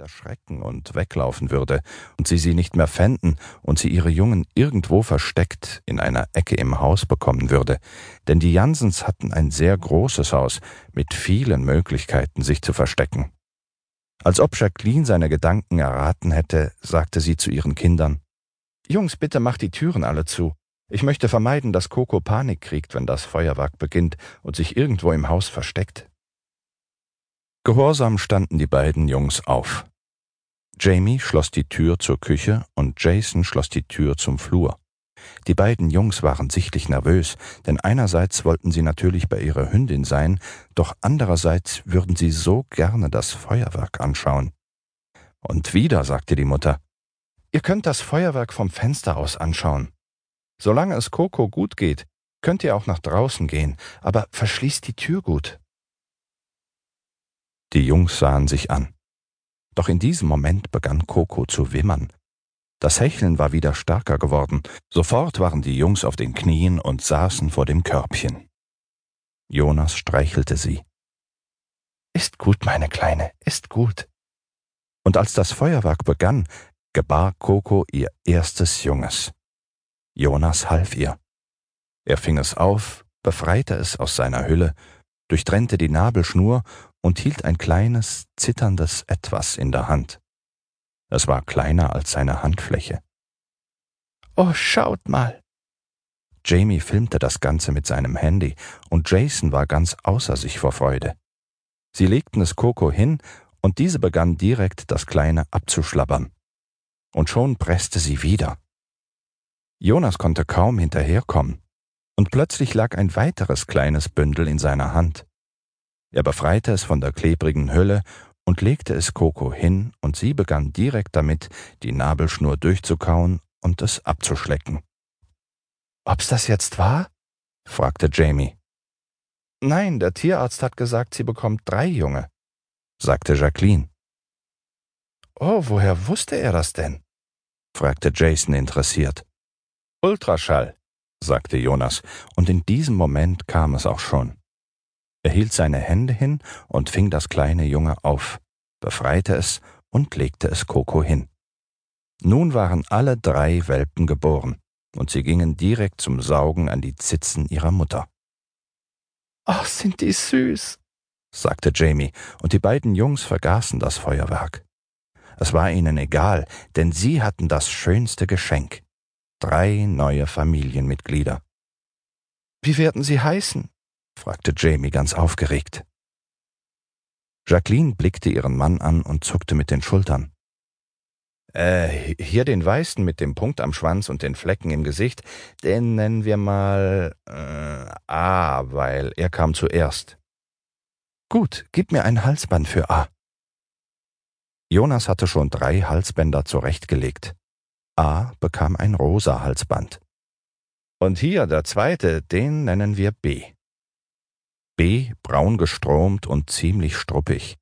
erschrecken und weglaufen würde und sie nicht mehr fänden und sie ihre Jungen irgendwo versteckt in einer Ecke im Haus bekommen würde. Denn die Jansens hatten ein sehr großes Haus mit vielen Möglichkeiten, sich zu verstecken. Als ob Jacqueline seine Gedanken erraten hätte, sagte sie zu ihren Kindern: »Jungs, bitte macht die Türen alle zu. Ich möchte vermeiden, dass Coco Panik kriegt, wenn das Feuerwerk beginnt und sich irgendwo im Haus versteckt.« Gehorsam standen die beiden Jungs auf. Jamie schloss die Tür zur Küche und Jason schloss die Tür zum Flur. Die beiden Jungs waren sichtlich nervös, denn einerseits wollten sie natürlich bei ihrer Hündin sein, doch andererseits würden sie so gerne das Feuerwerk anschauen. Und wieder sagte die Mutter: »Ihr könnt das Feuerwerk vom Fenster aus anschauen. Solange es Coco gut geht, könnt ihr auch nach draußen gehen, aber verschließt die Tür gut.« Die Jungs sahen sich an. Doch in diesem Moment begann Coco zu wimmern. Das Hecheln war wieder stärker geworden. Sofort waren die Jungs auf den Knien und saßen vor dem Körbchen. Jonas streichelte sie. »Ist gut, meine Kleine, ist gut.« Und als das Feuerwerk begann, gebar Coco ihr erstes Junges. Jonas half ihr. Er fing es auf, befreite es aus seiner Hülle, durchtrennte die Nabelschnur und hielt ein kleines, zitterndes Etwas in der Hand. Es war kleiner als seine Handfläche. »Oh, schaut mal!« Jamie filmte das Ganze mit seinem Handy und Jason war ganz außer sich vor Freude. Sie legten es Coco hin und diese begann direkt, das Kleine abzuschlabbern. Und schon presste sie wieder. Jonas konnte kaum hinterherkommen. Und plötzlich lag ein weiteres kleines Bündel in seiner Hand. Er befreite es von der klebrigen Hülle und legte es Coco hin und sie begann direkt damit, die Nabelschnur durchzukauen und es abzuschlecken. »Ob's das jetzt war?« fragte Jamie. »Nein, der Tierarzt hat gesagt, sie bekommt 3 Junge«, sagte Jacqueline. »Oh, woher wusste er das denn?« fragte Jason interessiert. »Ultraschall«, sagte Jonas, und in diesem Moment kam es auch schon. Er hielt seine Hände hin und fing das kleine Junge auf, befreite es und legte es Coco hin. Nun waren alle 3 Welpen geboren, und sie gingen direkt zum Saugen an die Zitzen ihrer Mutter. »Ach, sind die süß«, sagte Jamie, und die beiden Jungs vergaßen das Feuerwerk. Es war ihnen egal, denn sie hatten das schönste Geschenk: 3 neue Familienmitglieder. »Wie werden sie heißen?« fragte Jamie ganz aufgeregt. Jacqueline blickte ihren Mann an und zuckte mit den Schultern. Hier den Weißen mit dem Punkt am Schwanz und den Flecken im Gesicht, den nennen wir mal A, weil er kam zuerst.« »Gut, gib mir ein Halsband für A.« Jonas hatte schon 3 Halsbänder zurechtgelegt. A bekam ein rosa Halsband. »Und hier, der zweite, den nennen wir B.« B, braun gestromt und ziemlich struppig.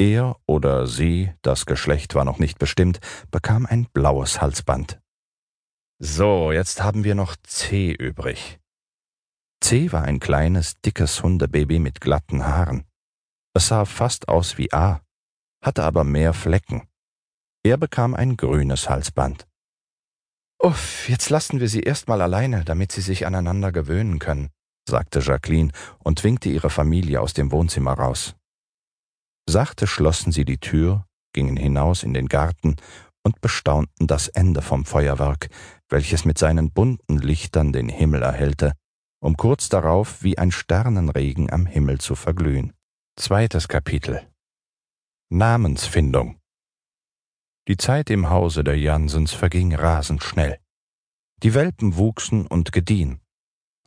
Er oder sie, das Geschlecht war noch nicht bestimmt, bekam ein blaues Halsband. »So, jetzt haben wir noch C übrig.« C war ein kleines, dickes Hundebaby mit glatten Haaren. Es sah fast aus wie A, hatte aber mehr Flecken. Er bekam ein grünes Halsband. »Uff, jetzt lassen wir sie erstmal alleine, damit sie sich aneinander gewöhnen können«, sagte Jacqueline und winkte ihre Familie aus dem Wohnzimmer raus. Sachte schlossen sie die Tür, gingen hinaus in den Garten und bestaunten das Ende vom Feuerwerk, welches mit seinen bunten Lichtern den Himmel erhellte, um kurz darauf wie ein Sternenregen am Himmel zu verglühen. Zweites Kapitel: Namensfindung. Die Zeit im Hause der Jansens verging rasend schnell. Die Welpen wuchsen und gediehen.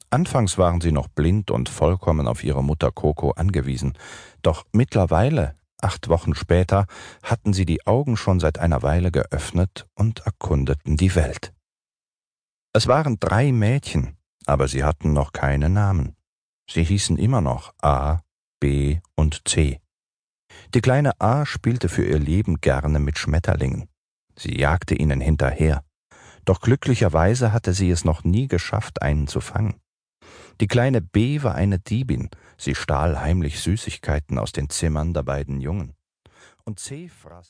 Anfangs waren sie noch blind und vollkommen auf ihre Mutter Coco angewiesen, doch mittlerweile, 8 Wochen später, hatten sie die Augen schon seit einer Weile geöffnet und erkundeten die Welt. Es waren 3 Mädchen, aber sie hatten noch keine Namen. Sie hießen immer noch A, B und C. Die kleine A spielte für ihr Leben gerne mit Schmetterlingen. Sie jagte ihnen hinterher. Doch glücklicherweise hatte sie es noch nie geschafft, einen zu fangen. Die kleine B war eine Diebin. Sie stahl heimlich Süßigkeiten aus den Zimmern der beiden Jungen. Und C fraß